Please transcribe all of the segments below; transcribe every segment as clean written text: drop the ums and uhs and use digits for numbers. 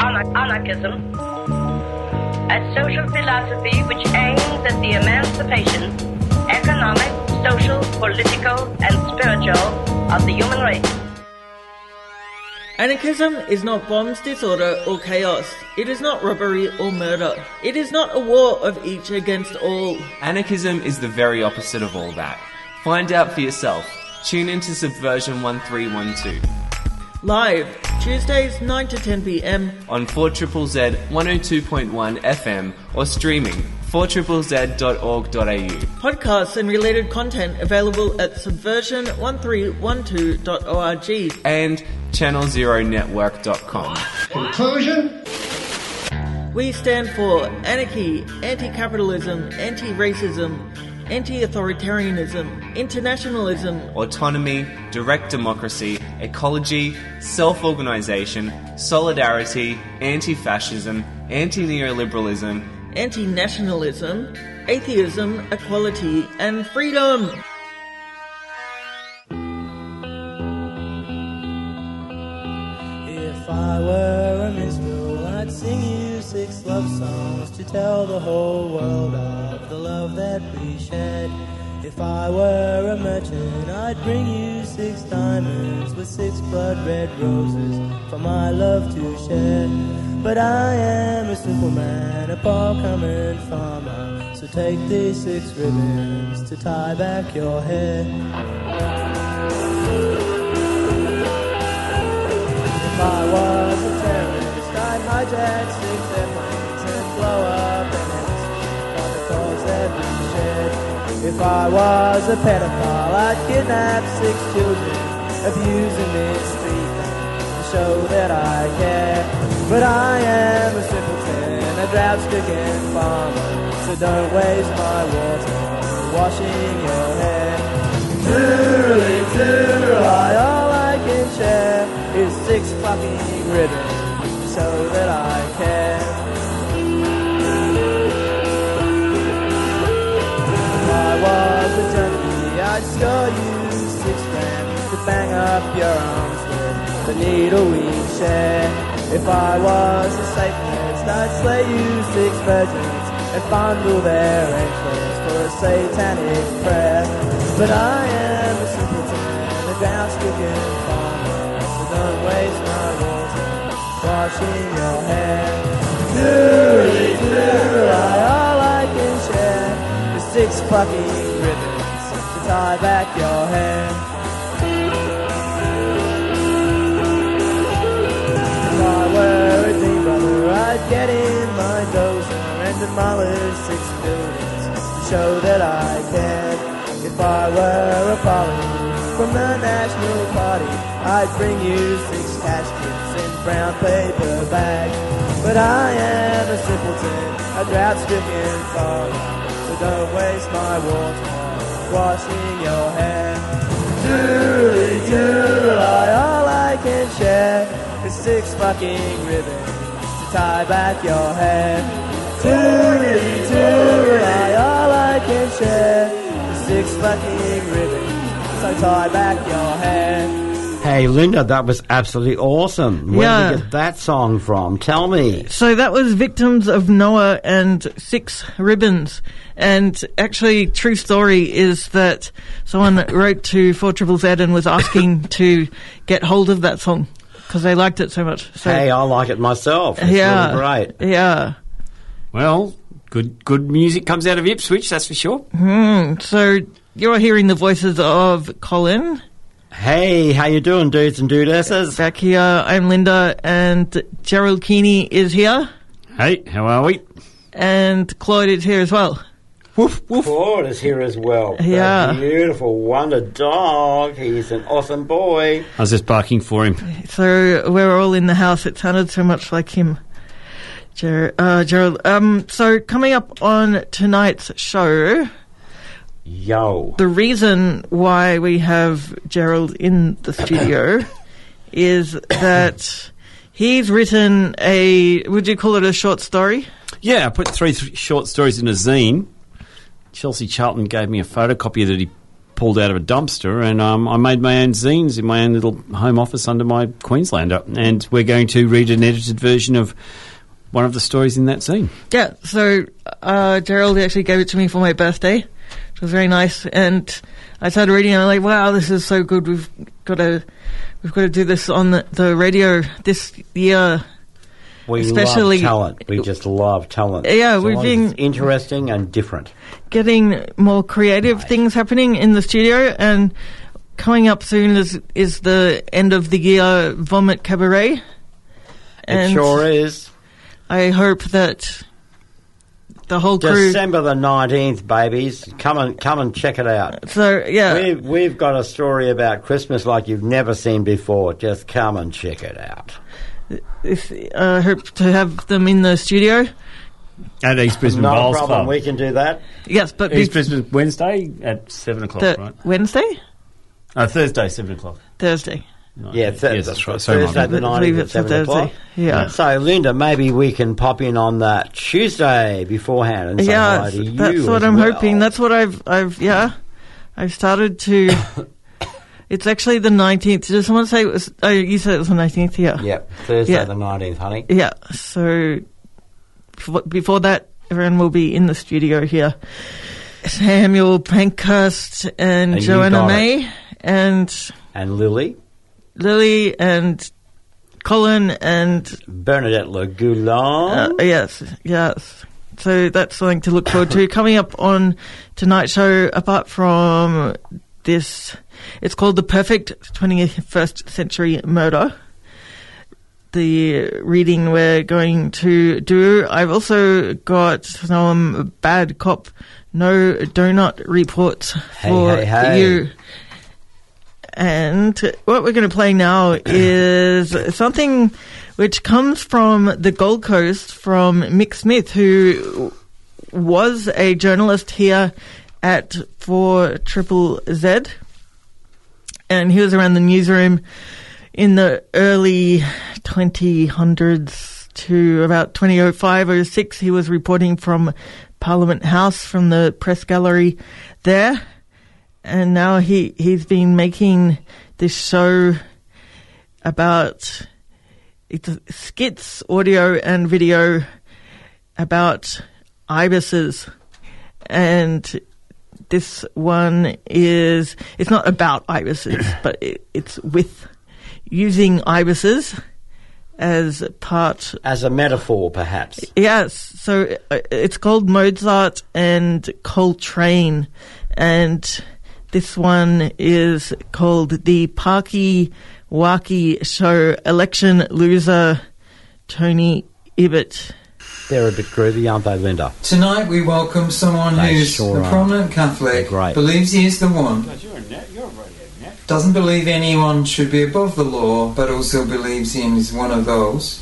anarchism as social philosophy which aims at the emancipation, economic, social, political, and spiritual of the human race. Anarchism is not bombs, disorder, or chaos. It is not robbery or murder. It is not a war of each against all. Anarchism is the very opposite of all that. Find out for yourself. Tune in to Subversion 1312. Live, Tuesdays 9 to 10pm on 4ZZZ 102.1 FM or streaming 4ZZZ.org.au. Podcasts and related content available at subversion1312.org and channel0network.com. Conclusion? We stand for anarchy, anti-capitalism, anti-racism, anti-authoritarianism, internationalism, autonomy, direct democracy, ecology, self-organisation, solidarity, anti-fascism, anti-neoliberalism, anti-nationalism, atheism, equality, and freedom. If I were a minstrel, I'd sing you 6 love songs to tell the whole world of the love that we shared. If I were a merchant, I'd bring you 6 diamonds with 6 blood-red roses for my love to share. But I am a simple man, a paw-coming farmer, so take these 6 ribbons to tie back your hair. If I was a terrorist, I'd hijack 6 airplanes and blow up an house by the cause that we shared. If I was a pedophile, I'd kidnap 6 children, abusing their streets to show that I care. But I am a simpleton, a drab-sticking farmer, so don't waste my water washing your hair. Toorally, toorally, all I can share is 6 fucking ribbons, so that I care. If I was a junkie, I'd score you 6 grams to bang up your arms with the needle we share. If I was a Satanist, I'd slay you 6 virgins and fondle their ankles for a satanic prayer. But I am a simpleton, a drought-stricken farmer, so don't waste my water washing your hair. Doodly doo, all I can share is 6 fucking ribbons to tie back your hair. I'd get in my dozer and demolish 6 buildings to show that I cared. If I were a politician from the National Party, I'd bring you 6 cash kits in brown paper bags. But I am a simpleton, a drought-stricken farmer, so don't waste my water washing your hair. Doodly doodle, all I can share is 6 fucking ribbons. Tie back your hair. Toorly, toorly, all I can share is 6 fucking ribbons, so tie back your hair. Hey, Linda, that was absolutely awesome. Where did you get that song from? Tell me. So that was Victims of Noah and 6 Ribbons. And actually, true story is that someone wrote to 4ZZZ and was asking to get hold of that song, because they liked it so much. So, hey, I like it myself. It's really great. Yeah. Well, good music comes out of Ipswich, that's for sure. So you're hearing the voices of Colin. Hey, how you doing, dudes and dudesses? Back here. I'm Linda, and Gerald Keeney is here. Hey, how are we? And Claude is here as well. Woof, woof. Claude is here as well. Yeah. A beautiful wonder dog. He's an awesome boy. I was just barking for him. So we're all in the house. It sounded so much like him, Gerald. So coming up on tonight's show... The reason why we have Gerald in the studio is that he's written a... Would you call it a short story? Yeah, I put 3 short stories in a zine. Chelsea Charlton gave me a photocopy that he pulled out of a dumpster, and I made my own zines in my own little home office under my Queenslander, and we're going to read an edited version of one of the stories in that zine. Yeah, so Gerald actually gave it to me for my birthday, which was very nice, and I started reading it, and I'm like, wow, this is so good, we've got to do this on the radio this year. We especially love talent. We just love talent. Yeah, so we've been interesting and different. Getting more creative things happening in the studio, and coming up soon is the end of the year Vomit Cabaret. And it sure is. I hope that the whole crew. December the 19th, babies, come and check it out. So yeah, we've got a story about Christmas like you've never seen before. Just come and check it out. I hope to have them in the studio at East Brisbane Bowls Club. No problem, we can do that. Yes, but East Brisbane Wednesday at 7 o'clock, right? Wednesday? Thursday, 7 o'clock. Thursday. Yeah, that's right. Thursday the 19th at 7 o'clock. Yeah. So, Linda, maybe we can pop in on that Tuesday beforehand and say hi to you. That's what I'm hoping. That's what I've started to. It's actually the 19th. Did someone say it was... Oh, you said it was the 19th, yeah. Yeah, Thursday the 19th, honey. Yeah, so before that, everyone will be in the studio here. Samuel Pankhurst and Joanna May and Lily. Lily and Colin and... Bernadette Le Goulon. Yes. So that's something to look forward to. Coming up on tonight's show, apart from this... It's called The Perfect 21st Century Murder. The reading we're going to do. I've also got some bad cop, no donut reports for you. And what we're going to play now is something which comes from the Gold Coast, from Mick Smith, who was a journalist here at 4ZZZ. And he was around the newsroom in the early 2000s to about 2005, 06. He was reporting from Parliament House, from the press gallery there. And now he's been making this show about skits, audio and video, about ibises. And this one is, it's not about ibises, but it's with using ibises as part... As a metaphor, perhaps. Yes. So it's called Mozart and Coltrane, and this one is called The Parky Wacky Show, Election Loser Tony Abbott. They're a bit groovy, aren't they, Linda? Tonight we welcome someone who's a prominent Catholic, believes he is the one, doesn't believe anyone should be above the law, but also believes he is one of those.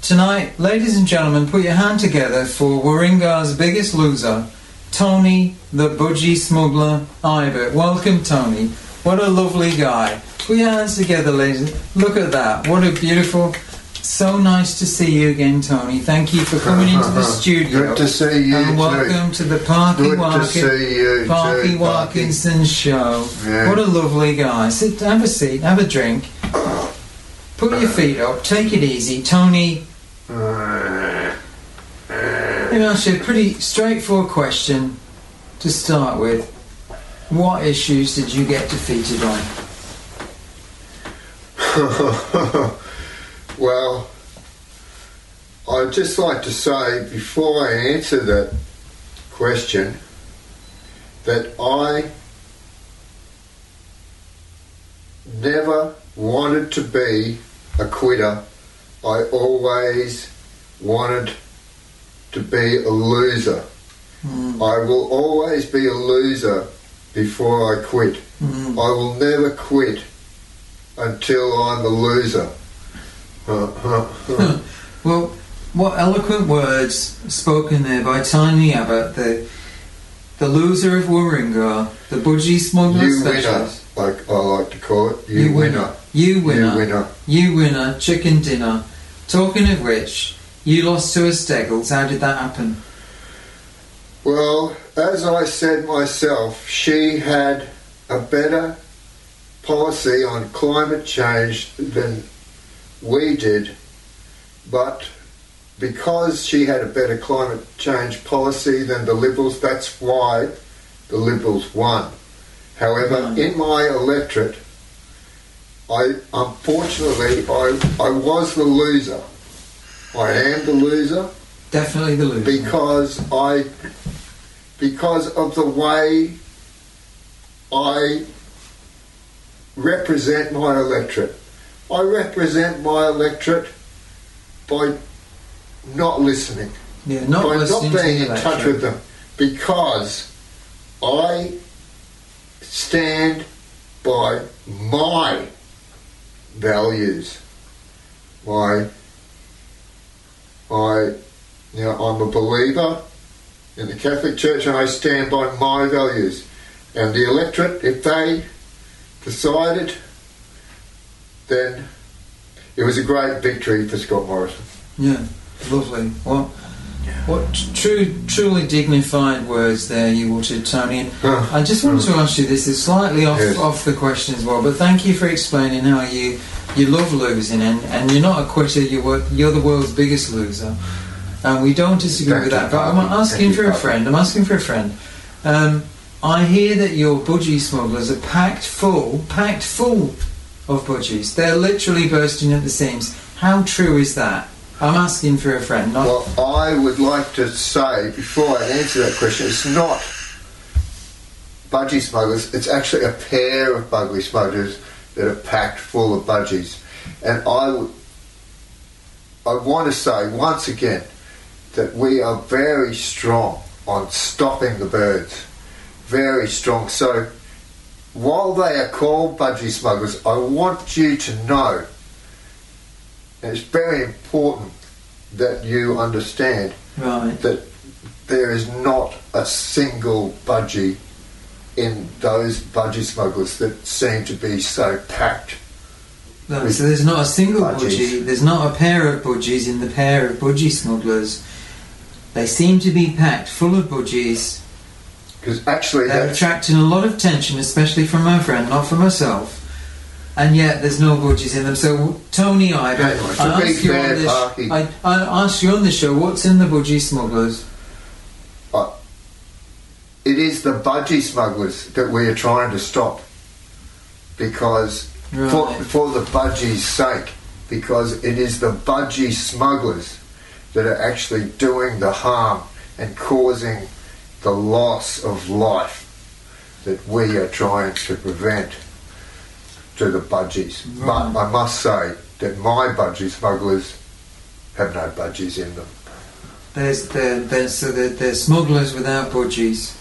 Tonight, ladies and gentlemen, put your hand together for Warringah's biggest loser, Tony the Budgie Smuggler Abbott. Welcome, Tony. What a lovely guy. Put your hands together, ladies. Look at that. What a beautiful... So nice to see you again, Tony. Thank you for coming into the studio. Good to see you. And welcome to the Parky Wilkinson show. Yeah. What a lovely guy. Sit, have a seat, have a drink. Put your feet up, take it easy. Tony, let me ask you a pretty straightforward question to start with. What issues did you get defeated on? Well, I'd just like to say, before I answer that question, that I never wanted to be a quitter. I always wanted to be a loser. Mm. I will always be a loser before I quit. Mm. I will never quit until I'm a loser. Well, what eloquent words spoken there by Tony Abbott, the loser of Warringah, the budgie smuggler specialist. You winner, like I like to call it. You winner, chicken dinner. Talking of which, you lost to a Steggles. How did that happen? Well, as I said myself, she had a better policy on climate change than we did, but because she had a better climate change policy than the Liberals, that's why the Liberals won. However, in my electorate, I unfortunately was the loser. I am the loser. Definitely the loser. Because of the way I represent my electorate. I represent my electorate by not listening. Yeah, not being in touch with them. Because I stand by my values. I'm a believer in the Catholic Church and I stand by my values. And the electorate, if they decided, then it was a great victory for Scott Morrison. Yeah, lovely. What truly dignified words there you uttered, Tony. I just wanted to ask you this. It's slightly off the question as well, but thank you for explaining how you love losing and you're not a quitter. You're the world's biggest loser, and we don't disagree with that. But I'm asking for a friend. I hear that your budgie smugglers are packed full of budgies. They're literally bursting at the seams. How true is that? I'm asking for a friend. Well, I would like to say, before I answer that question, it's not budgie smugglers, it's actually a pair of budgie smugglers that are packed full of budgies. And I want to say, once again, that we are very strong on stopping the birds. Very strong. So, while they are called budgie smugglers, I want you to know, and it's very important that you understand that there is not a single budgie in those budgie smugglers that seem to be so packed. No, so there's not a single budgie, there's not a pair of budgies in the pair of budgie smugglers. They seem to be packed full of budgies. Because actually they're attracting a lot of tension, especially from my friend, not for myself. And yet there's no budgies in them. So, Tony Abbott, I ask you on this show, what's in the budgie smugglers? It is the budgie smugglers that we are trying to stop. Because, for the budgies' sake, because it is the budgie smugglers that are actually doing the harm and causing the loss of life that we are trying to prevent. To the budgies, but I must say that my budgie smugglers have no budgies in them. They're smugglers without budgies.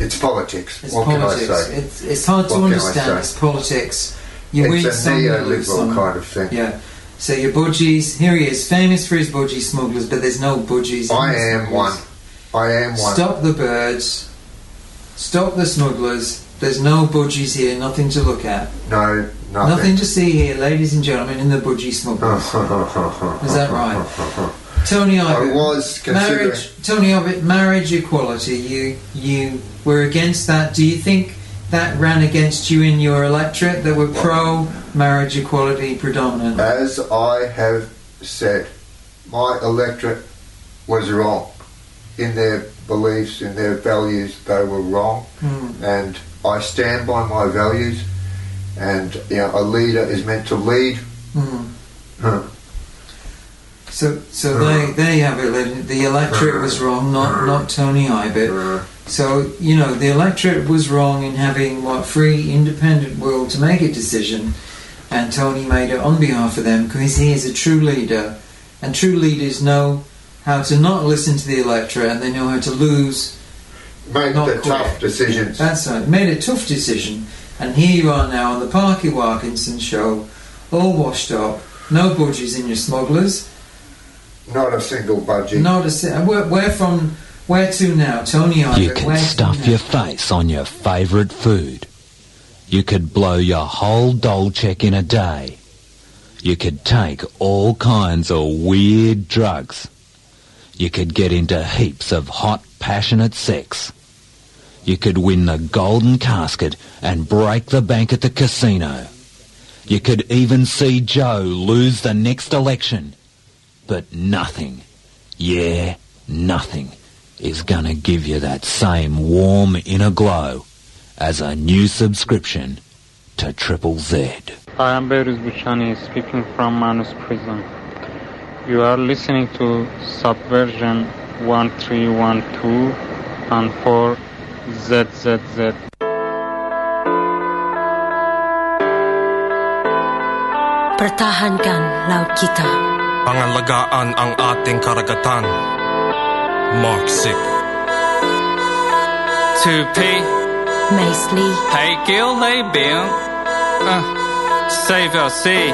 It's politics. What can I say? It's hard to understand. It's politics. It's a neoliberal kind of thing. Yeah. So your budgies. Here he is, famous for his budgie smugglers, but there's no budgies. I am one. Stop the birds. Stop the smugglers. There's no budgies here, nothing to look at. No, nothing. Nothing to see here, ladies and gentlemen, in the budgie smugglers. Is that right? Tony Abbott. I was considering... Tony Abbott, marriage equality, you were against that. Do you think that ran against you in your electorate, that were pro-marriage equality predominantly? As I have said, my electorate was wrong. In their beliefs, in their values, they were wrong. And I stand by my values, and a leader is meant to lead. So there you have it. The electorate was wrong, not Tony Abbott. So the electorate was wrong in having free, independent will to make a decision, and Tony made it on behalf of them because he is a true leader, and true leaders know how to not listen to the electorate, and they know how to lose. Made the tough decisions. That's right. Made a tough decision, and here you are now on the Parky Wilkinson show, all washed up, no budgies in your smugglers. Not a single budgie. Where to now, Tony Abbott? You can stuff your face on your favourite food. You could blow your whole dole check in a day. You could take all kinds of weird drugs. You could get into heaps of hot, passionate sex. you could win the golden casket and break the bank at the casino. You could even see Joe lose the next election. But nothing, yeah, nothing, is gonna give you that same warm inner glow as a new subscription to 4ZZZ. I am Behruz Bouchani speaking from Manus Prison. You are listening to Subversion 1312 and 4ZZZ. Pertahankan laut kita. Pangalagaan ang ating karagatan. Mark Sick. 2P. Mostly. Hey, Gil, hey, Bill. Save our sea.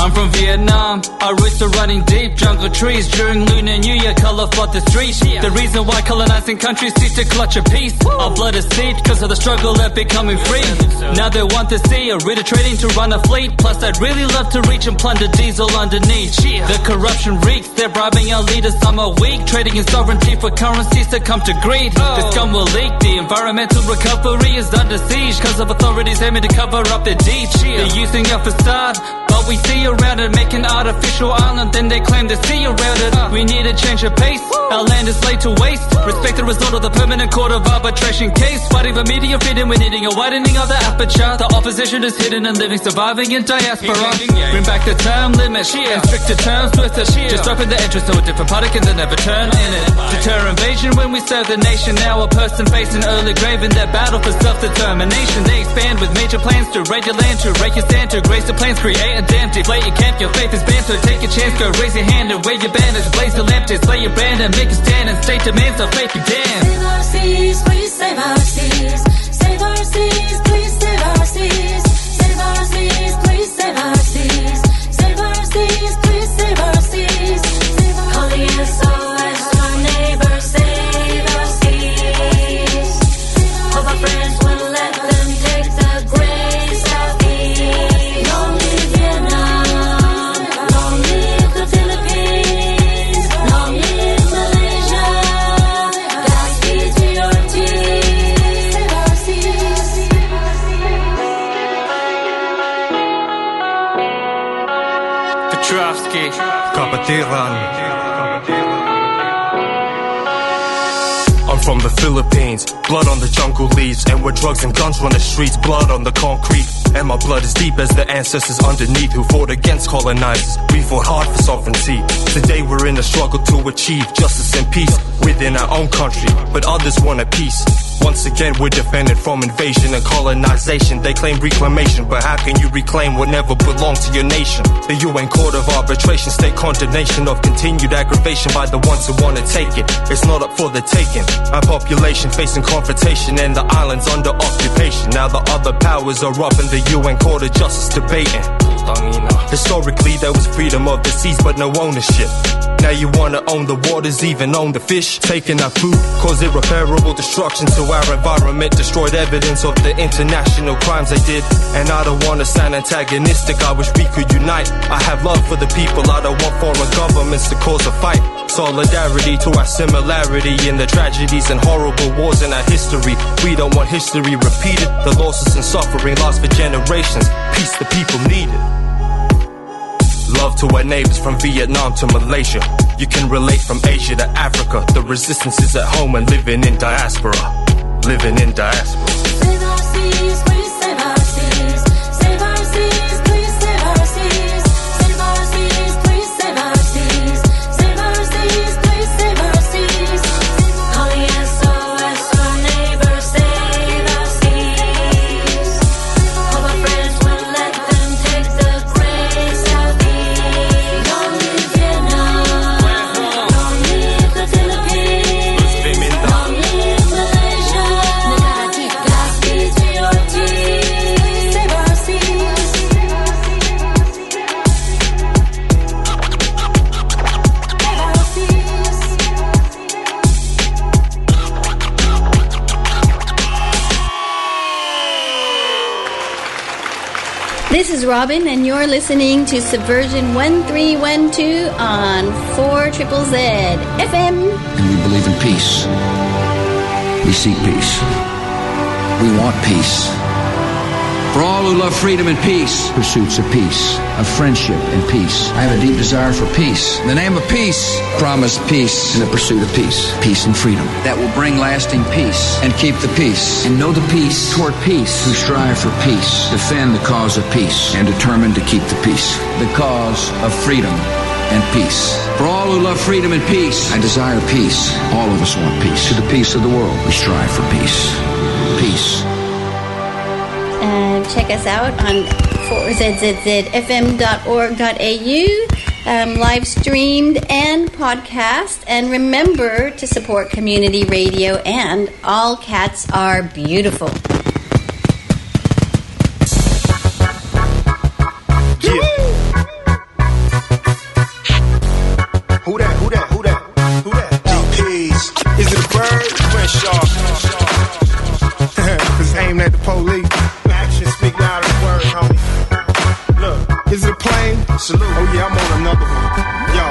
I'm from Vietnam. I roots are running deep. Jungle trees during Lunar New Year. Color flood the streets. Yeah. The reason why colonizing countries seek to clutch a piece. Woo. Our blood is seeped because of the struggle at becoming free. So. Now they want to see a retreating to run a fleet. Plus, I'd really love to reach and plunder diesel underneath. Yeah. The corruption reeks. They're bribing our leaders. Some are weak. Trading in sovereignty for currencies to come to greed. Oh. This gun will leak. The environmental recovery is under siege because of authorities aiming to cover up their deeds. Yeah. They're using a facade, but we see around it. Make an artificial island, then they claim to see around it. We need a change of pace. Woo. Our land is laid to waste. Woo. Respect the result of the permanent court of arbitration case. Fighting for media freedom, we're needing a widening of the aperture. The opposition is hidden and living, surviving in diaspora. Yeah. Bring back the term limit, yeah. Stricter terms with us. Yeah. Just open the entrance so a different party can never turn in it. Bye. Deter invasion when we serve the nation. Now a person facing early grave in their battle for self-determination. They expand with major plans to raid your land, to rake your stand, to grace the plans, create a damn deflate your camp, your faith is banned, so take a chance, go raise your hand and wave your banners, blaze the lamp, just lay your brand and make a stand and state demands, so faith be damned. Save our seas, please save our seas. Save our seas, please save our seas. Save our seas, please save our seas. Save our seas, please save our seas. Save our seas. Call the SOS to our neighbors, save our seas. Hope our friends will let them take the grace of peace. I'm from the Philippines, blood on the jungle leaves. And where drugs and guns run the streets, blood on the concrete. And my blood is deep as the ancestors underneath who fought against colonizers. We fought hard for sovereignty. Today we're in a struggle to achieve justice and peace within our own country, but others want a peace. Once again we're defended from invasion and colonization. They claim reclamation, but how can you reclaim what never belonged to your nation? The UN Court of Arbitration state condemnation of continued aggravation by the ones who want to take it. It's not up for the taking. Our population facing confrontation and the islands under occupation. Now the other powers are up in the UN Court of Justice debating. Historically there was freedom of the seas but no ownership. Now you wanna own the waters, even own the fish. Taking our food, cause irreparable destruction to our environment. Destroyed evidence of the international crimes they did. And I don't wanna sound antagonistic, I wish we could unite. I have love for the people, I don't want foreign governments to cause a fight. Solidarity to our similarity in the tragedies and horrible wars in our history. We don't want history repeated. The losses and suffering last for generations. Peace the people need it. Love to our neighbors from Vietnam to Malaysia. You can relate from Asia to Africa. The resistance is at home and living in diaspora. Living in diaspora. Save our seas, please save our seas. Save our seas, please save our seas. Save our seas, please save our seas. Save our seas, please save our seas. Call the SOS to our neighbors, save our seas. Hope our friends will let them take the grace of. Philippines. Long live Malaysia. Negara kita. This is Robin, and you're listening to Subversion 1312 on 4ZZZ FM. And we believe in peace. We seek peace. We want peace. For all who love freedom and peace, pursuits of peace, of friendship and peace. I have a deep desire for peace. In the name of peace, promise peace in the pursuit of peace. Peace and freedom that will bring lasting peace and keep the peace and know the peace toward peace. Who strive for peace, defend the cause of peace and determined to keep the peace. The cause of freedom and peace. For all who love freedom and peace, I desire peace. All of us want peace. To the peace of the world, we strive for peace. Peace. Check us out on 4zzzfm.org.au, live streamed and podcast. And remember to support community radio and All Cats Are Beautiful. Yeah. Who that? Who that? Who that? Who that? DPs. Is it a bird? Crenshaw. Just aimed at the police. Salute. Oh yeah, I'm on another one. Yo.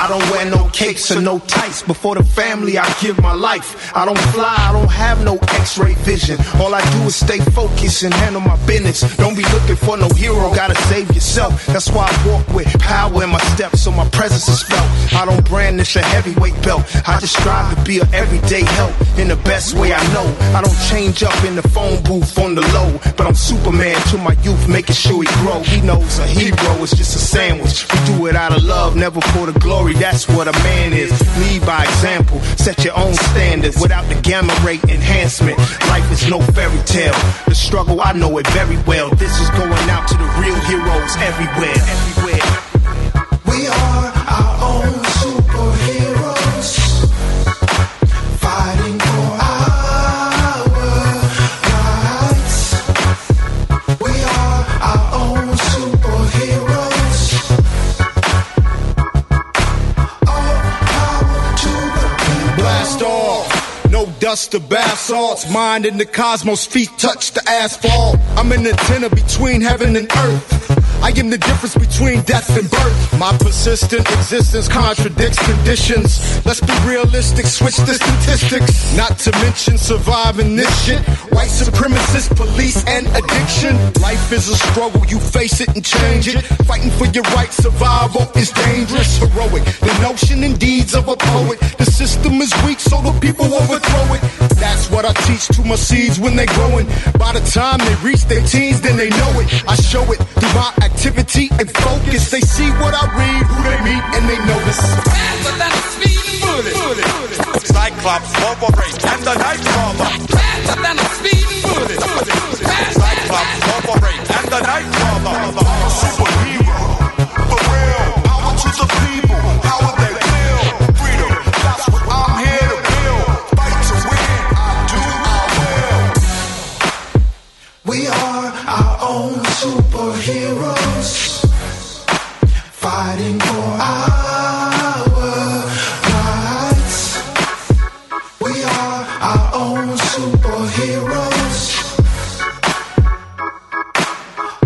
I don't wear no cakes or no tights. Before the family, I give my life. I don't fly, I don't have no x-ray vision. All I do is stay focused and handle my business. Don't be looking for no hero, gotta save yourself. That's why I walk with power in my steps, so my presence is felt. I don't brandish a heavyweight belt. I just strive to be an everyday help in the best way I know. I don't change up in the phone booth on the low, but I'm Superman to my youth, making sure he grow. He knows a hero is just a sandwich. We do it out of love, never for the glory. That's what a man is. Lead by example. Set your own standards without the gamma ray enhancement. Life is no fairy tale. The struggle, I know it very well. This is going out to the real heroes everywhere. Everywhere. We are our own superheroes. Fighting for our rights. We are our own superheroes. Dust to bath salts, mind in the cosmos, feet touch the asphalt. I'm in the tenor between heaven and earth. I am the difference between death and birth. My persistent existence contradicts conditions. Let's be realistic, switch the statistics. Not to mention surviving this shit. White supremacists, police, and addiction. Life is a struggle, you face it and change it. Fighting for your rights, survival is dangerous. Heroic, the notion and deeds of a poet. The system is weak, so the people overthrow it. That's what I teach to my seeds when they growing. By the time they reach their teens, then they know it. I show it through my activity and focus. They see what I read, who they meet, and they notice. Faster than a speeding bullet. Cyclops, Wolverine, and the Night Crawler. Faster than a speeding bullet. Cyclops, Wolverine, and the Night Crawler. Superhero, for real. Power to the people. Power they feel. Freedom, that's what I'm here to build. Fight to win, I do my will. We are our own superheroes. Fighting for our rights. We are our own superheroes.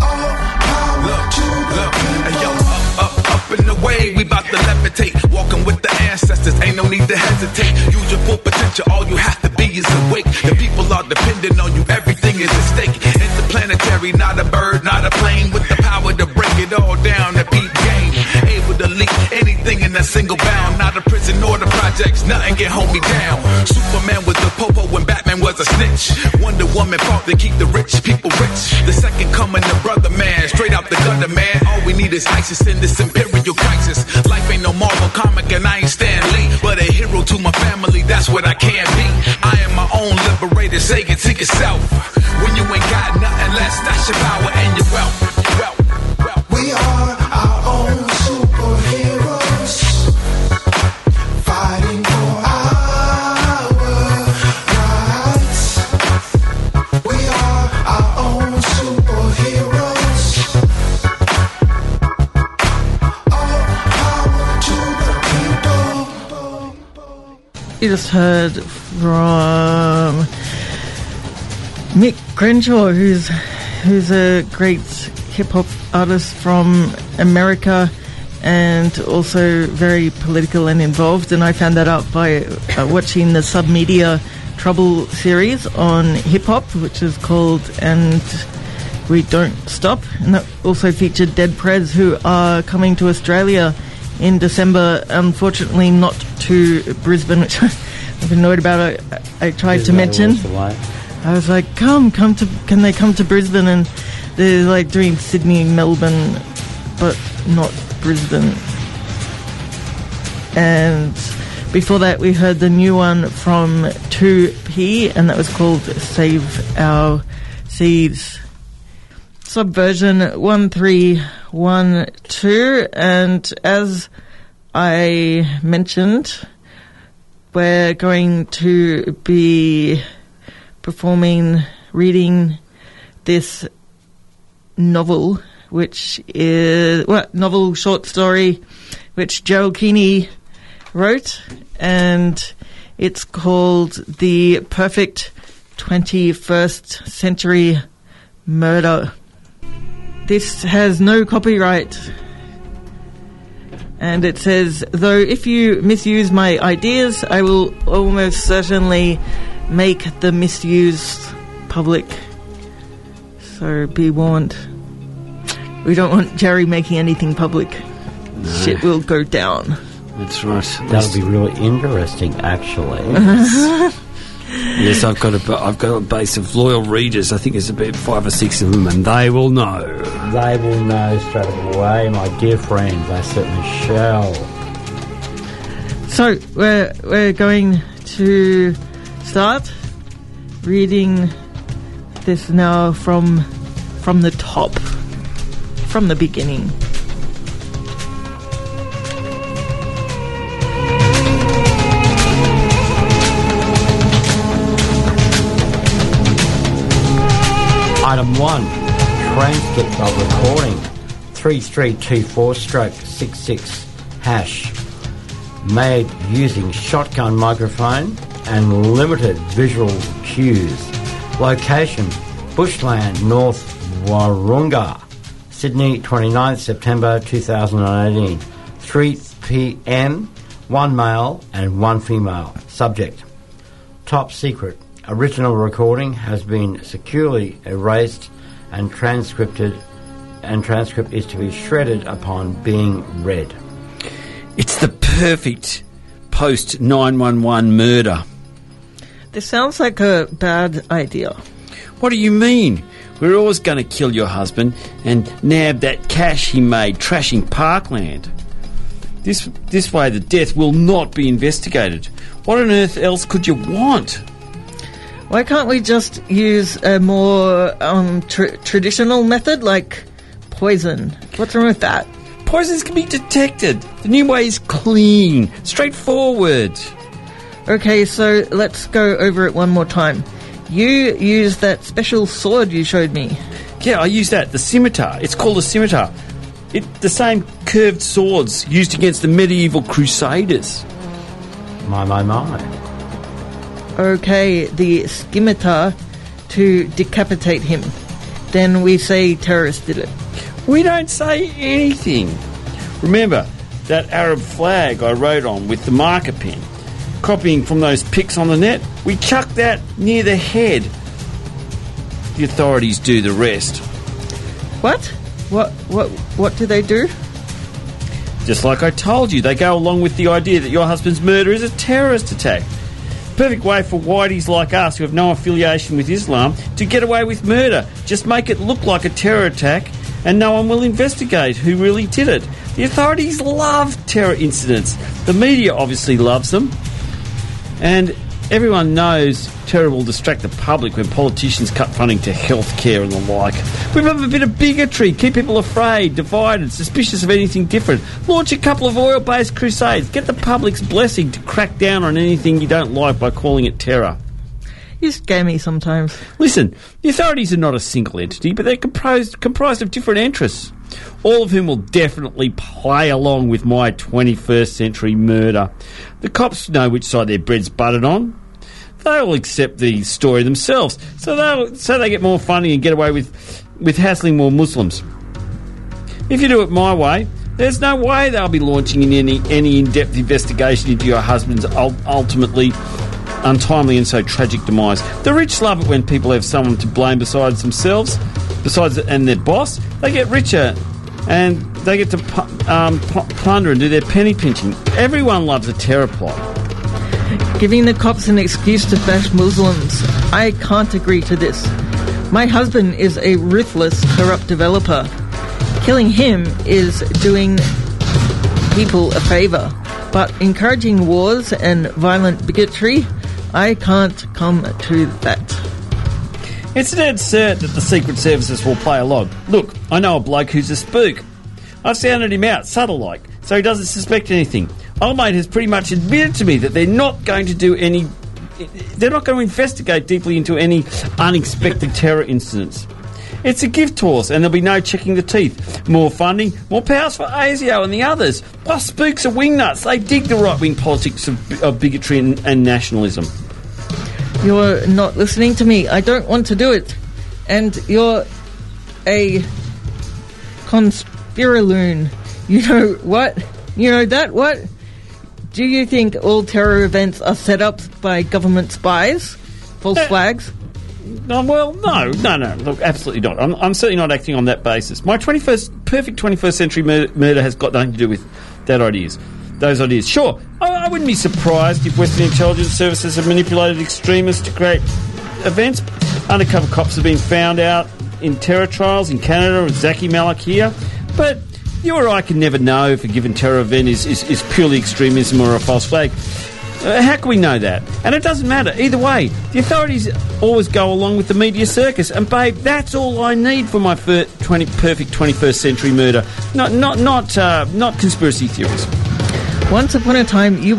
All power to the people. Hey, yo, up in the way, we bout to levitate. Walking with the ancestors, ain't no need to hesitate. Use your full potential, all you have to be is awake. The people are dependent on you, everything is at stake. Interplanetary, not a bird, not a plane. With the power to break it all down to people. Anything in that single bound, not a prison or the projects, nothing can hold me down. Superman was the popo and Batman was a snitch. Wonder Woman fought to keep the rich people rich. The second coming of Brother Man, straight out the gutter man. All we need is ISIS in this imperial crisis. Life ain't no Marvel comic and I ain't Stan Lee, but a hero to my family, that's what I can be. I am my own liberator, say it to yourself. When you ain't got nothing less, that's your power and your wealth. We are our own superheroes, fighting for our rights. We are our own superheroes. All power to the people. You just heard from Mick Crenshaw, who's who's a great hip-hop artist from America and also very political and involved. And I found that out by watching the Submedia Trouble series on hip-hop, which is called And We Don't Stop. And that also featured Dead Prez, who are coming to Australia in December, unfortunately not to Brisbane, which I've been annoyed about. I tried Brisbane to mention. I was like, can they come to Brisbane? And they're like doing Sydney, Melbourne, but not Brisbane. And before that we heard the new one from 2P, and that was called Save Our Seeds. Subversion 1312, and as I mentioned, we're going to be reading this novel, short story, which Gerald Keeney wrote, and it's called The Perfect 21st Century Murder. This has no copyright, and it says, though if you misuse my ideas, I will almost certainly make the misuse public. So be warned. We don't want Jerry making anything public. No. Shit will go down. That's right. That'll be really interesting, actually. Yes, I've got a base of loyal readers. I think there's about 5 or 6 of them, and they will know. They will know straight away, my dear friends. They certainly shall. So we're going to start reading this now from the top, from the beginning. Item 1, transcript of recording, 3324/66 #, made using shotgun microphone and limited visual cues. Location, bushland, North Warringah, Sydney, 29th September 2018, 3 p.m, 1 male and 1 female. Subject, top secret. Original recording has been securely erased and transcript is to be shredded upon being read. It's the perfect post 911 murder. This sounds like a bad idea. What do you mean? We're always going to kill your husband and nab that cash he made trashing parkland. This way the death will not be investigated. What on earth else could you want? Why can't we just use a more traditional method, like poison? What's wrong with that? Poisons can be detected. The new way is clean, straightforward. Okay, so let's go over it one more time. You used that special sword you showed me. Yeah, I used that, the scimitar. It's called a scimitar. It's the same curved swords used against the medieval crusaders. My. Okay, the scimitar to decapitate him. Then we say terrorists did it. We don't say anything. Remember that Arab flag I wrote on with the marker pen, copying from those pics on the net? We chuck that near the head. The authorities do the rest. What? What do they do? Just like I told you, they go along with the idea that your husband's murder is a terrorist attack. Perfect way for whiteys like us, who have no affiliation with Islam, to get away with murder. Just make it look like a terror attack and no one will investigate who really did it. The authorities love terror incidents. The media obviously loves them. And everyone knows terror will distract the public when politicians cut funding to healthcare and the like. We have a bit of bigotry, keep people afraid, divided, suspicious of anything different. Launch a couple of oil-based crusades. Get the public's blessing to crack down on anything you don't like by calling it terror. You're scammy sometimes. Listen, the authorities are not a single entity, but they're comprised of different interests, all of whom will definitely play along with my 21st century murder. The cops know which side their bread's buttered on. They'll accept the story themselves, so they get more funding and get away with with hassling more Muslims. If you do it my way, there's no way they'll be launching in any in-depth investigation into your husband's ultimately untimely and so tragic demise. The rich love it when people have someone to blame besides themselves, and their boss. They get richer and they get to plunder and do their penny pinching. Everyone loves a terror plot. Giving the cops an excuse to bash Muslims. I can't agree to this. My husband is a ruthless, corrupt developer. Killing him is doing people a favour. But encouraging wars and violent bigotry, I can't come to that. It's a dead cert that the Secret Services will play along. Look, I know a bloke who's a spook. I've sounded him out, subtle-like, so he doesn't suspect anything. Old mate has pretty much admitted to me that they're not going to do any... They're not going to investigate deeply into any unexpected terror incidents. It's a gift to us, and there'll be no checking the teeth. More funding, more powers for ASIO and the others. Plus, spooks are wingnuts. They dig the right-wing politics of bigotry and nationalism. You're not listening to me. I don't want to do it. And you're a conspiraloon. You know what? You know that what? Do you think all terror events are set up by government spies? False flags? Well, no. Look, absolutely not. I'm certainly not acting on that basis. My perfect 21st century murder has got nothing to do with those ideas. Sure, I wouldn't be surprised if Western intelligence services have manipulated extremists to create events. Undercover cops have been found out in terror trials in Canada with Zaki Malik here. But you or I can never know if a given terror event is purely extremism or a false flag. How can we know that? And it doesn't matter. Either way, the authorities always go along with the media circus. And, babe, that's all I need for my perfect 21st century murder. Not conspiracy theories. Once upon a time, you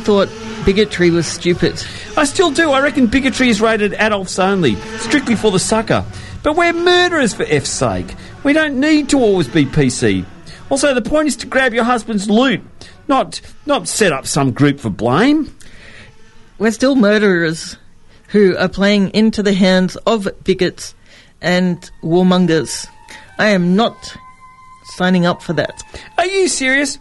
thought bigotry was stupid. I still do. I reckon bigotry is rated adults only, strictly for the sucker. But we're murderers, for F's sake. We don't need to always be PC. Also, the point is to grab your husband's loot. Not set up some group for blame. We're still murderers who are playing into the hands of bigots and warmongers. I am not signing up for that. Are you serious?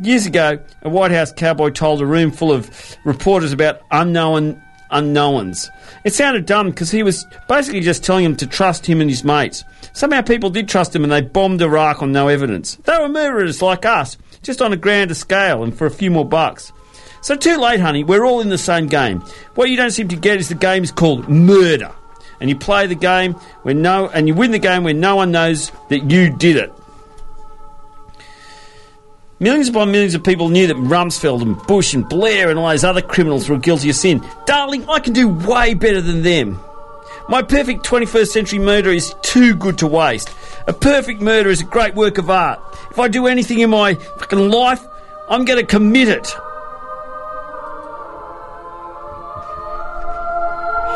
Years ago, a White House cowboy told a room full of reporters about unknowns. It sounded dumb because he was basically just telling them to trust him and his mates. Somehow people did trust him and they bombed Iraq on no evidence. They were murderers like us. Just on a grander scale and for a few more bucks. So too late, honey. We're all in the same game. What you don't seem to get is the game is called murder. And you play the game and you win the game when no one knows that you did it. Millions upon millions of people knew that Rumsfeld and Bush and Blair and all those other criminals were guilty of sin. Darling, I can do way better than them. My perfect 21st century murder is too good to waste. A perfect murder is a great work of art. If I do anything in my fucking life, I'm going to commit it.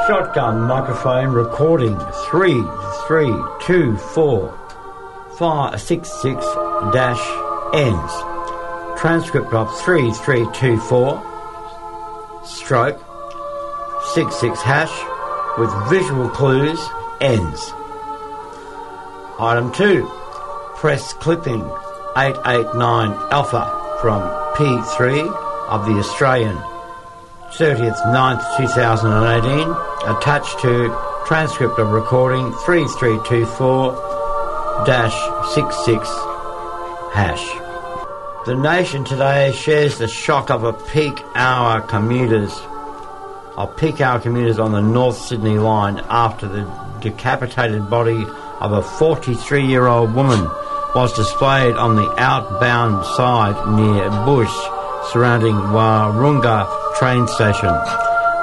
Shotgun microphone recording 3324-566-Ns. Transcript of 3324/66# with visual clues, ends. Item 2, press clipping 889 Alpha from P3 of The Australian, 30th 9th 2018, attached to transcript of recording 3324-66#. The nation today shares the shock of peak hour commuters on the North Sydney line after the decapitated body of a 43-year-old woman was displayed on the outbound side near Bush surrounding Warringah train station.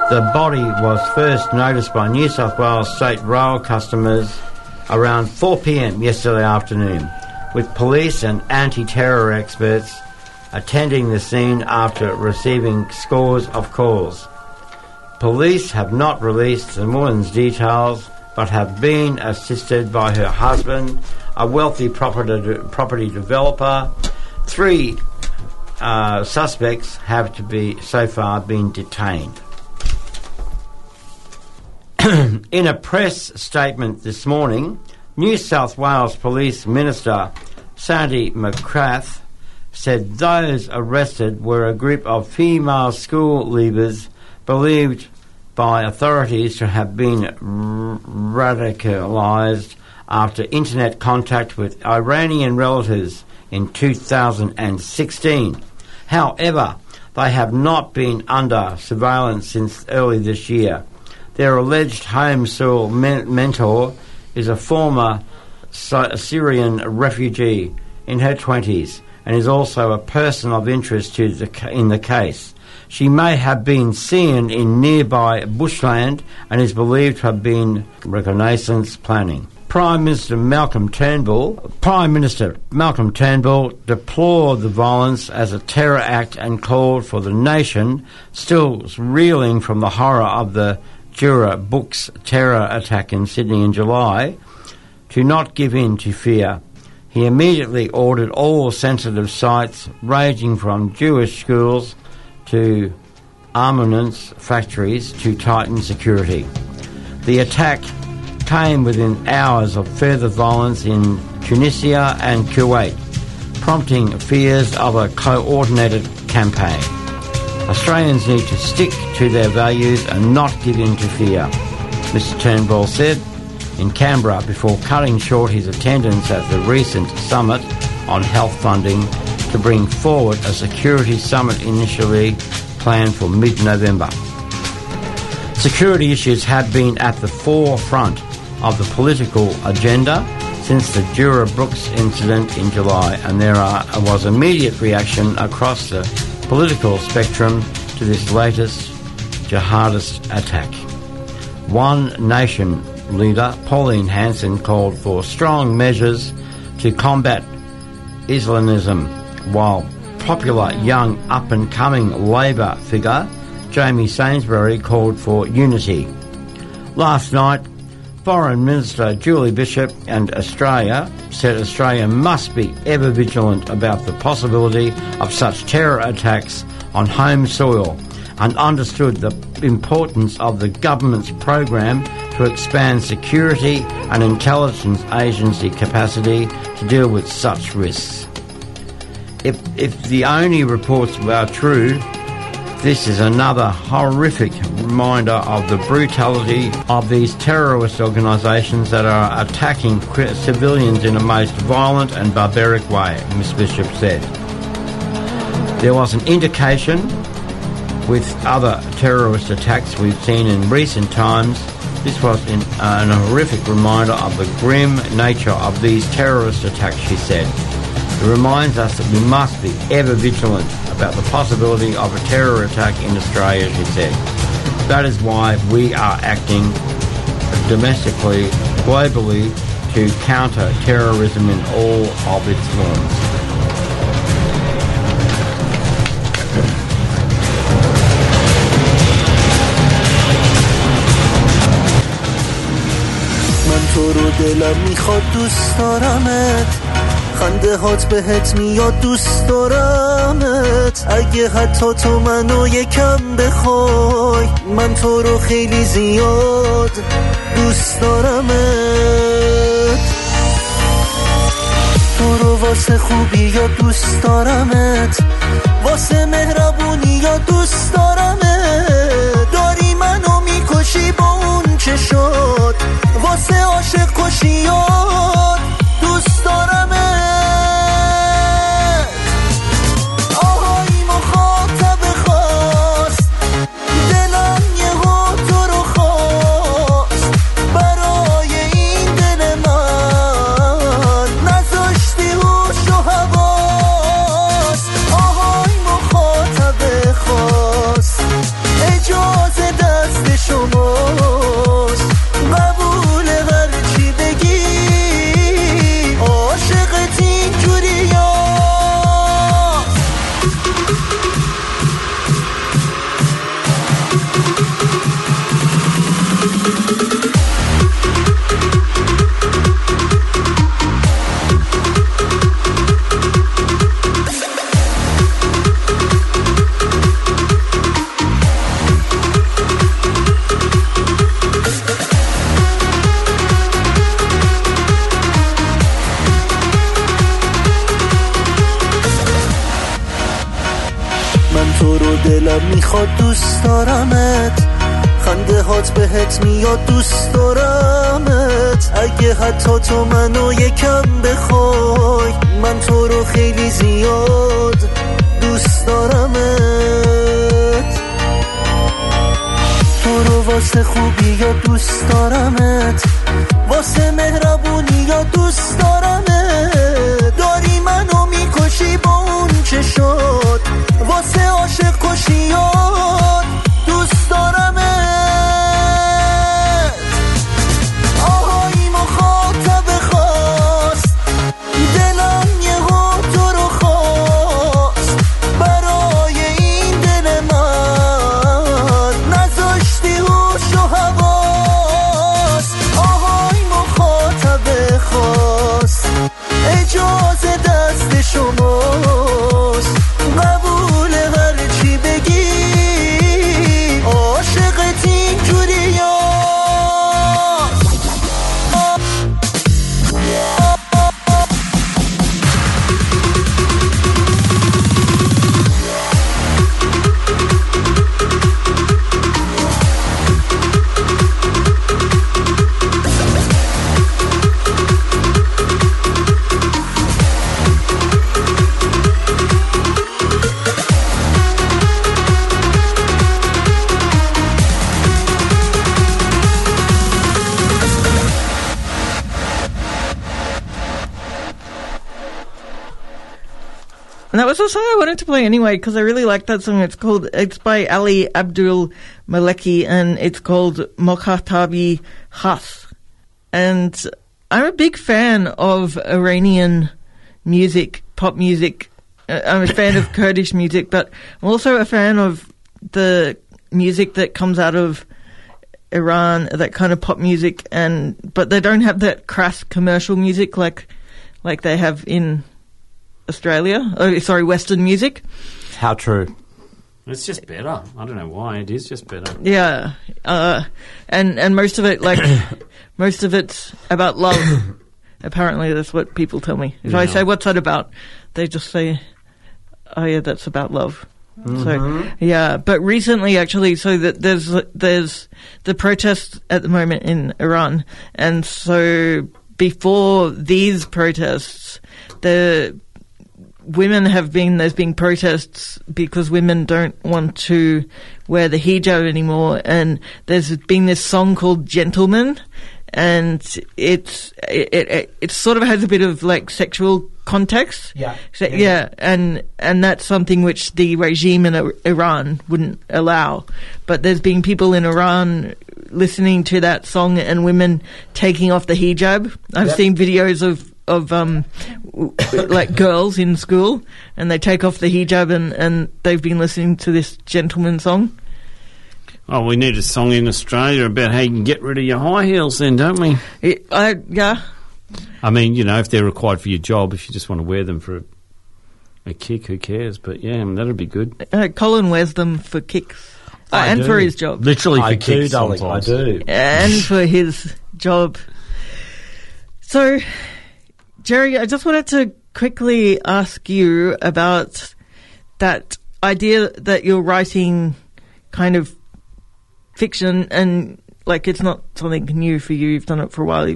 The body was first noticed by New South Wales State Rail customers around 4 p.m. yesterday afternoon, with police and anti-terror experts attending the scene after receiving scores of calls. Police have not released the woman's details, but have been assisted by her husband, a wealthy property developer. 3 suspects have so far been detained. In a press statement this morning, New South Wales Police Minister Sandy McCrath said those arrested were a group of female school leavers believed by authorities to have been radicalised after internet contact with Iranian relatives in 2016. However, they have not been under surveillance since early this year. Their alleged homeschool mentor is a former Syrian refugee in her 20s and is also a person of interest to in the case. She may have been seen in nearby bushland and is believed to have been reconnaissance planning. Prime Minister Malcolm Turnbull deplored the violence as a terror act and called for the nation, still reeling from the horror of the Dura Books terror attack in Sydney in July, to not give in to fear. He immediately ordered all sensitive sites ranging from Jewish schools to armaments factories to tighten security. The attack came within hours of further violence in Tunisia and Kuwait, prompting fears of a coordinated campaign. Australians need to stick to their values and not give in to fear, Mr Turnbull said in Canberra before cutting short his attendance at the recent summit on health funding to bring forward a security summit initially planned for mid-November. Security issues have been at the forefront of the political agenda since the Dura Brooks incident in July, and there was immediate reaction across the political spectrum to this latest jihadist attack. One Nation leader Pauline Hanson called for strong measures to combat Islamism, while popular young up-and-coming Labor figure Jamie Sainsbury called for unity. Last night, Foreign Minister Julie Bishop and Australia said Australia must be ever vigilant about the possibility of such terror attacks on home soil and understood the importance of the government's program to expand security and intelligence agency capacity to deal with such risks. If the only reports are true, this is another horrific reminder of the brutality of these terrorist organisations that are attacking civilians in a most violent and barbaric way, Ms Bishop said. There was an indication with other terrorist attacks we've seen in recent times. This was an horrific reminder of the grim nature of these terrorist attacks, she said. It reminds us that we must be ever vigilant about the possibility of a terror attack in Australia, she said. That is why we are acting domestically, globally, to counter terrorism in all of its forms. خنده هات بهت میاد دوست دارمت اگه حتی تو منو یکم بخوای من تو رو خیلی زیاد دوست دارمت تو رو واسه خوبی یا دوست دارمت واسه مهربونی یا دوست دارمت داری منو میکشی با اون چشات واسه عاشق کشی یاد دوست دارمت شماست قبول هرچی بگی دلم میخواد دوست دارمت، خنده هات بهت میاد دوست دارمت، اگه حتی تو منو یکم بخوای من تو رو خیلی زیاد دوست دارمت، تو رو واسه خوبی یا دوست دارمت، واسه مهربونی یا دوست دارمت، داری منو میکشی با اون چه شد، واسه عاشق کشی یاد دوست دارمت. آهای مخاطب خاص، دلم یهو تو رو خواست، برای این دل من نذاشتی هوش و حواس. آهای مخاطب خاص، اجازه دست شماست، قبول هر چی بگی، عاشقت اینجوری هست. And that was the song I wanted to play anyway, because I really like that song. It's by Ali Abdul Maleki, and it's called Mokhatabi Has. And I'm a big fan of Iranian music, pop music. I'm a fan of Kurdish music, but I'm also a fan of the music that comes out of Iran, that kind of pop music, but they don't have that crass commercial music like they have in Australia. Oh, sorry, Western music. How true. It's just better. I don't know why. It is just better. Yeah. And most of it, most of it's about love. Apparently, that's what people tell me. If I say, what's that about? They just say, oh, yeah, that's about love. Mm-hmm. So, yeah. But recently, actually, so that there's the protests at the moment in Iran. And so before these protests, there's been protests because women don't want to wear the hijab anymore, and there's been this song called Gentleman, and it sort of has a bit of sexual context. And that's something which the regime in Iran wouldn't allow, but there's been people in Iran listening to that song and women taking off the hijab. I've seen videos of girls in school, and they take off the hijab and they've been listening to this Gentleman song. Oh, we need a song in Australia about how you can get rid of your high heels then, don't we? I mean, if they're required for your job, if you just want to wear them for a kick, who cares? But, yeah, that'd be good. Colin wears them for kicks. And for his job. Literally for kicks sometimes. I do. And for his job. So, Jerry, I just wanted to quickly ask you about that idea that you're writing kind of fiction and, it's not something new for you. You've done it for a while,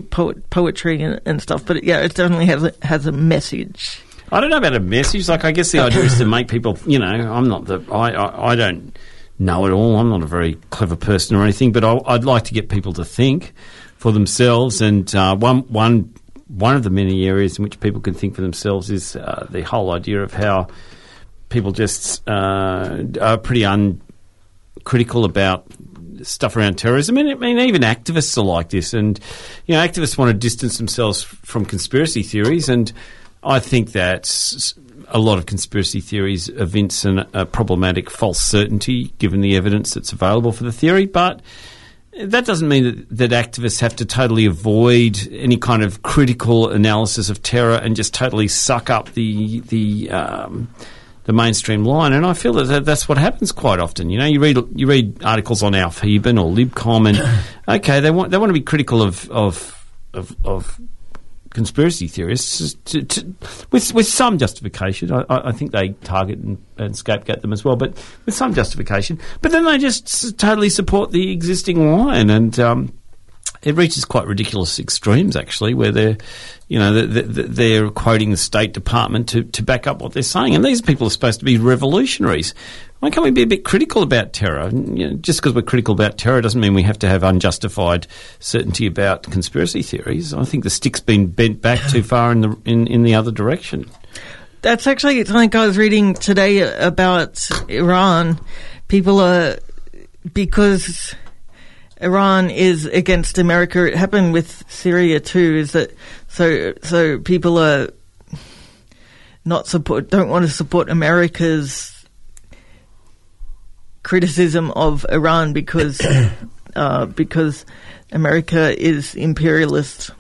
poetry and stuff. But, yeah, it definitely has a message. I don't know about a message. I guess the idea is to make people, I'm not the... I don't know it all. I'm not a very clever person or anything. But I'd like to get people to think for themselves. And one of the many areas in which people can think for themselves is the whole idea of how people just are pretty uncritical about stuff around terrorism. I mean, even activists are like this. And, activists want to distance themselves from conspiracy theories. And I think that a lot of conspiracy theories evince a problematic false certainty given the evidence that's available for the theory. But that doesn't mean that activists have to totally avoid any kind of critical analysis of terror and just totally suck up the mainstream line. And I feel that that's what happens quite often. You read articles on Alf Heben or LibCom, and okay, they want to be critical of conspiracy theorists with some justification. I think they target and scapegoat them as well, but with some justification. But then they just totally support the existing line, and it reaches quite ridiculous extremes, actually, where they're, you know, they're quoting the State Department to back up what they're saying. And these people are supposed to be revolutionaries. Why can't we be a bit critical about terror? You know, just because we're critical about terror doesn't mean we have to have unjustified certainty about conspiracy theories. I think the stick's been bent back too far in the other direction. That's actually something I was reading today about Iran. People are, because Iran is against America. It happened with Syria too. Is that so? People are don't want to support America's criticism of Iran because America is imperialist.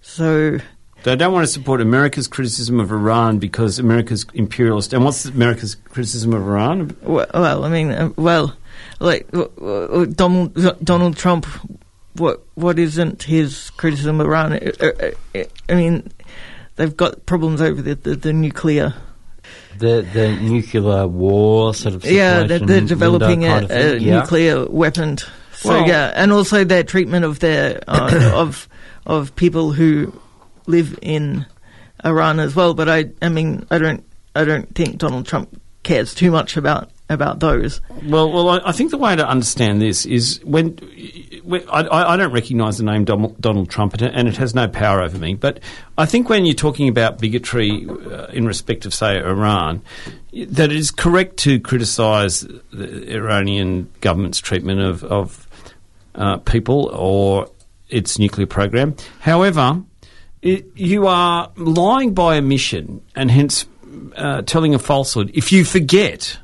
So they don't want to support America's criticism of Iran because America's imperialist. And what's America's criticism of Iran? Well, I mean, well. Like Donald Trump, what isn't his criticism of Iran? I mean, they've got problems over the nuclear, the nuclear war sort of situation. Yeah, they're developing a nuclear weapon. So and also their treatment of their of people who live in Iran as well. But I mean, I don't think Donald Trump cares too much about those. Well, I think the way to understand this is when I don't recognise the name Donald Trump, and it has no power over me, but I think when you're talking about bigotry in respect of, say, Iran, that it is correct to criticise the Iranian government's treatment of people or its nuclear program. However, you are lying by omission and hence telling a falsehood if you forget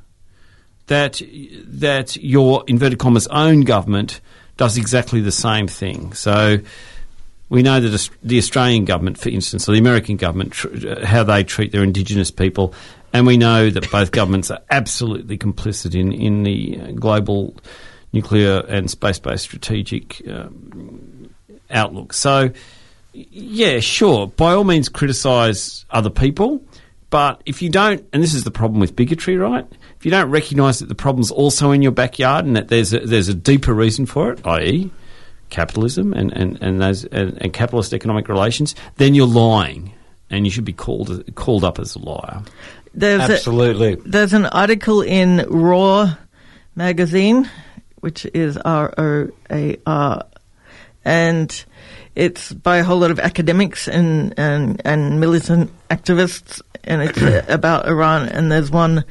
that your, inverted commas, own government does exactly the same thing. So we know that the Australian government, for instance, or the American government, how they treat their Indigenous people, and we know that both governments are absolutely complicit in the global nuclear and space-based strategic outlook. So, yeah, sure, by all means criticise other people, but if you don't, and this is the problem with bigotry, right? If you don't recognise that the problem's also in your backyard and that there's a deeper reason for it, i.e. capitalism and capitalist economic relations, then you're lying and you should be called up as a liar. Absolutely. There's an article in Raw magazine, which is ROAR, and it's by a whole lot of academics and militant activists, and it's about Iran, and there's one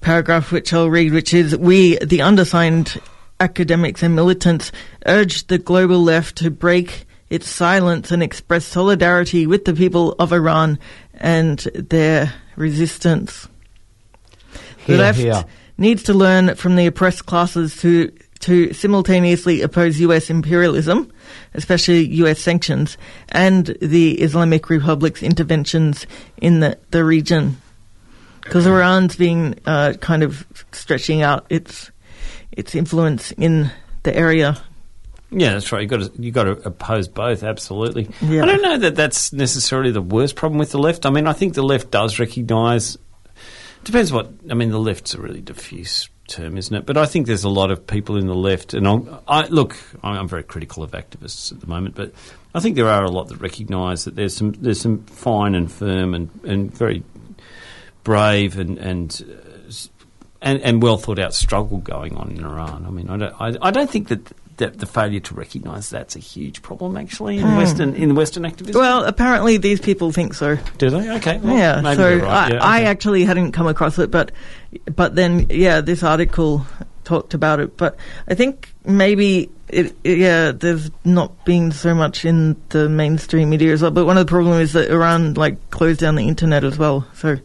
paragraph which I'll read, which is, "We, the undersigned academics and militants, urge the global left to break its silence and express solidarity with the people of Iran and their resistance. The left needs to learn from the oppressed classes to simultaneously oppose US imperialism, especially US sanctions, and the Islamic Republic's interventions in the region." Because Iran's been kind of stretching out its influence in the area. Yeah, that's right. You've got to oppose both, absolutely. Yeah. I don't know that that's necessarily the worst problem with the left. I mean, I think the left does recognise... Depends what... I mean, the left's a really diffuse term, isn't it? But I think there's a lot of people in the left, and I'm very critical of activists at the moment, but I think there are a lot that recognise that there's some fine and firm and very brave and well thought out struggle going on in Iran. I mean, I don't think that the failure to recognise that's a huge problem, actually, in Western activism. Well, apparently these people think so. Do they? Okay. Well, yeah. Maybe so, right. I actually hadn't come across it, but then, yeah, this article talked about it. But I think maybe, there's not been so much in the mainstream media as well. But one of the problems is that Iran, closed down the internet as well. So,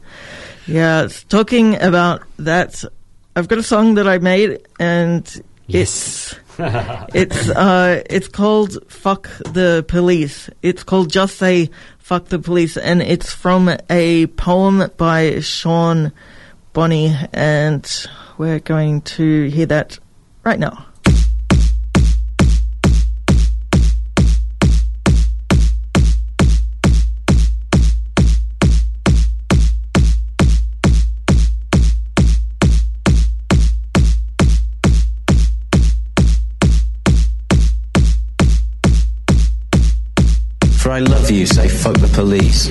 yeah, it's talking about that. I've got a song that I made, and... Yes. It's called Fuck the Police. It's called Just Say Fuck the Police, and it's from a poem by Sean Bonney, and we're going to hear that right now. after you say fuck the police.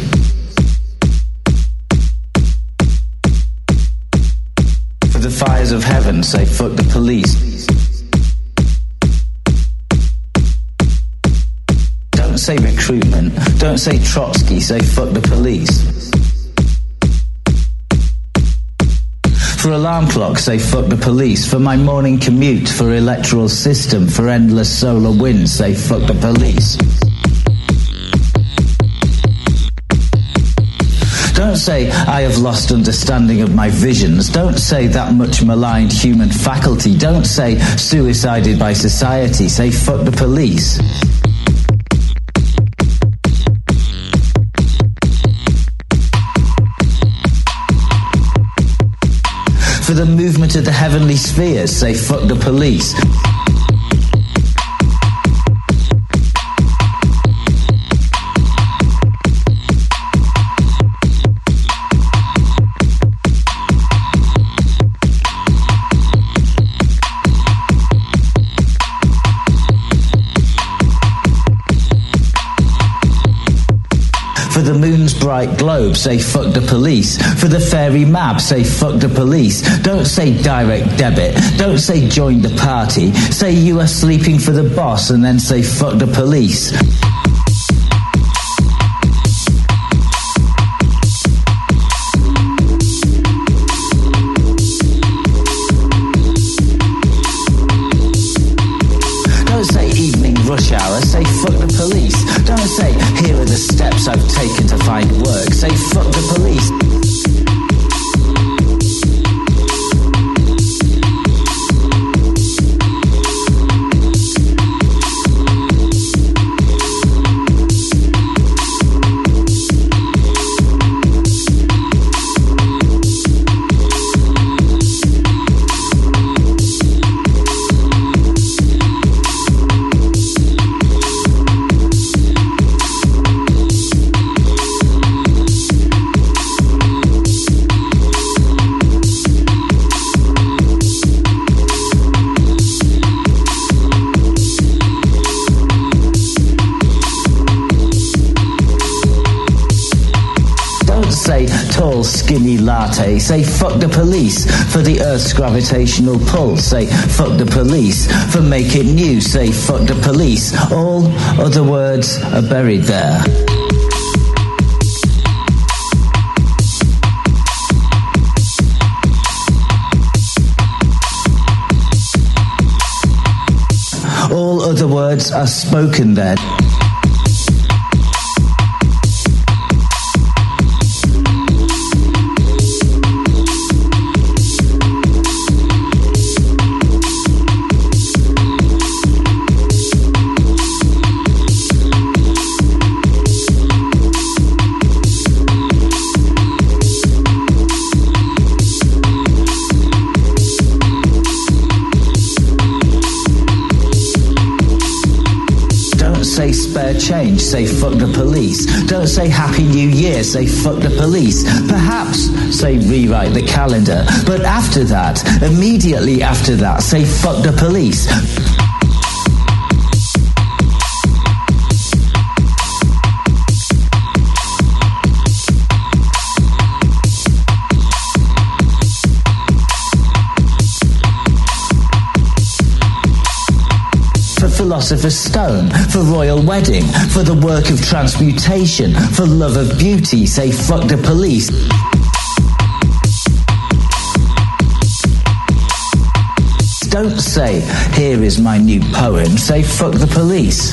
For the fires of heaven, say fuck the police. Don't say recruitment, don't say Trotsky, say fuck the police. For alarm clocks, say fuck the police. For my morning commute, for electoral system, for endless solar wind, say fuck the police. Don't say, I have lost understanding of my visions. Don't say that much maligned human faculty. Don't say, suicided by society. Say fuck the police. For the movement of the heavenly spheres, say fuck the police. For the moon's bright globe, say fuck the police. For the fairy map, say fuck the police. Don't say direct debit. Don't say join the party. Say you are sleeping for the boss and then say fuck the police. Don't say evening rush hour, say fuck the police. Don't say here are the steps I've taken to find work. Say fuck the police. Skinny latte, say fuck the police. For the earth's gravitational pull, say fuck the police. For make it new, say fuck the police. All other words are buried there. All other words are spoken there. Say spare change, say fuck the police. Don't say happy new year, say fuck the police. Perhaps, say rewrite the calendar. But after that, immediately after that, say fuck the police. Philosopher's Stone, for royal wedding, for the work of transmutation, for love of beauty, say fuck the police. Don't say, here is my new poem, say fuck the police.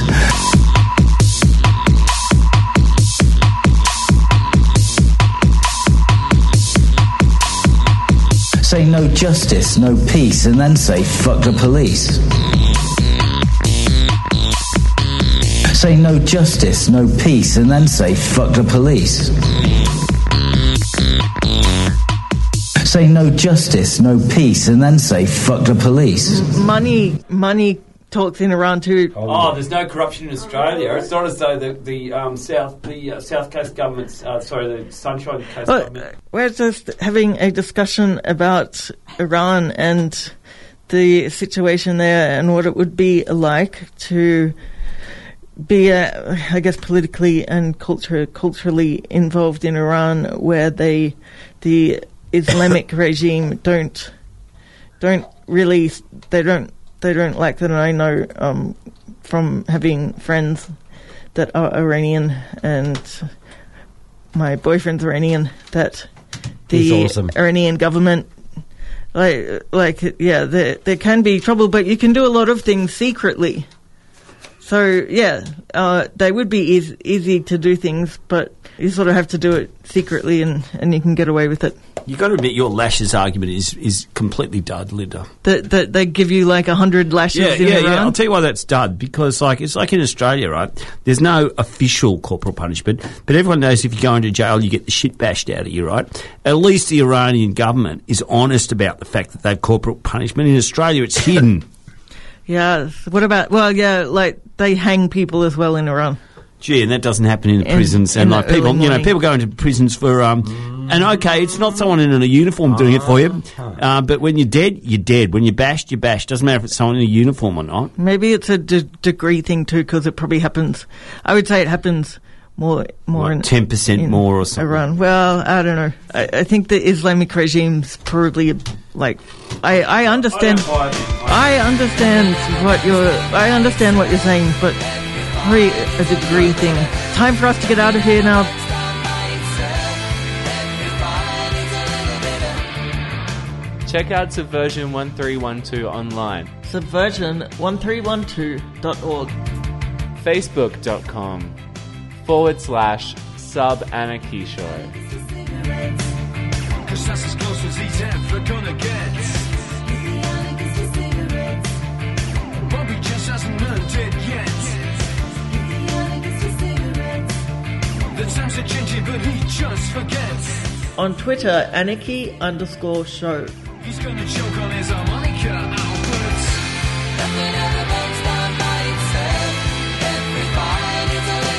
Say no justice, no peace, and then say fuck the police. Say no justice, no peace, and then say fuck the police. Say no justice, no peace, and then say fuck the police. Money talks in Iran too. Oh, there's no corruption in Australia. It's not as though the Sunshine Coast government. We're just having a discussion about Iran and the situation there and what it would be like to be, I guess, politically and culturally involved in Iran, where the Islamic regime don't like that. And I know from having friends that are Iranian, and my boyfriend's Iranian, that the Iranian government, there can be trouble, but you can do a lot of things secretly. So, they would be easy to do things, but you sort of have to do it secretly and you can get away with it. You got to admit your lashes argument is completely dud, Linda. That they give you like 100 lashes in Iran? Yeah. I'll tell you why that's dud, because it's like in Australia, right? There's no official corporal punishment, but everyone knows if you go into jail you get the shit bashed out of you, right? At least the Iranian government is honest about the fact that they've corporal punishment. In Australia it's hidden. Yeah, what about... Well, they hang people as well in Iran. Gee, and that doesn't happen in prisons. And people, people go into prisons for... And, okay, it's not someone in a uniform doing it for you, but when you're dead, you're dead. When you're bashed, you're bashed. Doesn't matter if it's someone in a uniform or not. Maybe it's a degree thing, too, because it probably happens... I would say it happens more like 10% in more or something. Iran. Well, I don't know. I think the Islamic regime's probably I understand. I understand what you're saying, but probably a degree thing. Time for us to get out of here now. Check out Subversion 1312 online. Subversion1312.org. Facebook.com/Sub Anarchy Show. Cause that's as close as he's ever gonna get. Bobby just hasn't learned it yet. The times are changing, but he just forgets. On Twitter, Anarchy_show. He's gonna choke on his harmonica outputs. Nothing ever goes down by itself. Every fight is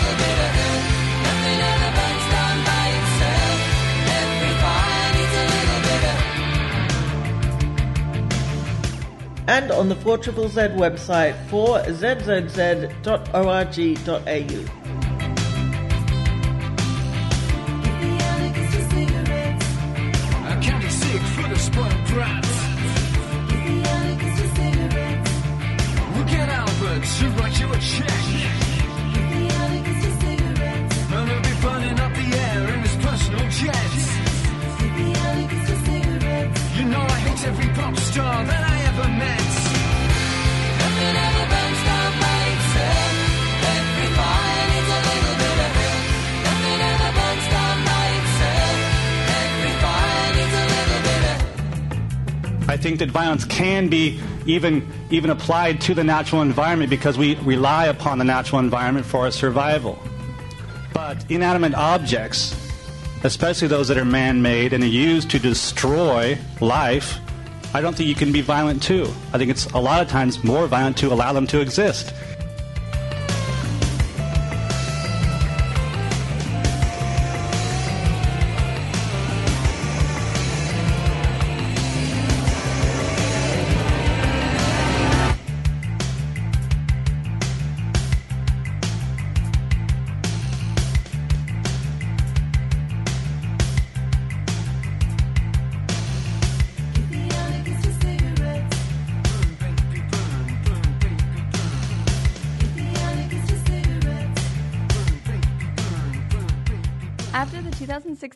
a little bit of it. Nothing ever goes down by itself. Every fight is a little bit of it. And on the 4ZZZ website, 4ZZZ.org.au. I think that violence can be even applied to the natural environment, because we rely upon the natural environment for our survival. But inanimate objects, especially those that are man-made and are used to destroy life, I don't think you can be violent to. I think it's a lot of times more violent to allow them to exist.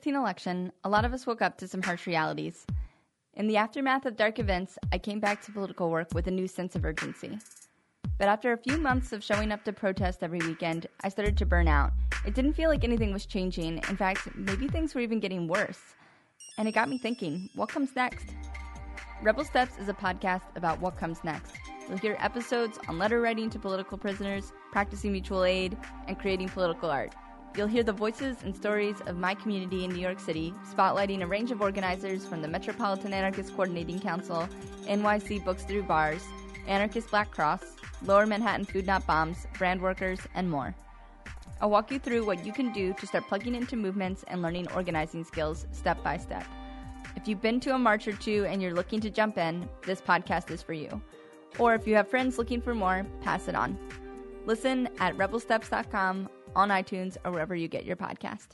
Election, a lot of us woke up to some harsh realities. In the aftermath of dark events, I came back to political work with a new sense of urgency. But after a few months of showing up to protest every weekend, I started to burn out. It didn't feel like anything was changing. In fact, maybe things were even getting worse. And it got me thinking, what comes next? Rebel Steps is a podcast about what comes next. You'll hear episodes on letter writing to political prisoners, practicing mutual aid, and creating political art. You'll hear the voices and stories of my community in New York City, spotlighting a range of organizers from the Metropolitan Anarchist Coordinating Council, NYC Books Through Bars, Anarchist Black Cross, Lower Manhattan Food Not Bombs, Brand Workers, and more. I'll walk you through what you can do to start plugging into movements and learning organizing skills step by step. If you've been to a march or two and you're looking to jump in, this podcast is for you. Or if you have friends looking for more, pass it on. Listen at rebelsteps.com, on iTunes, or wherever you get your podcast.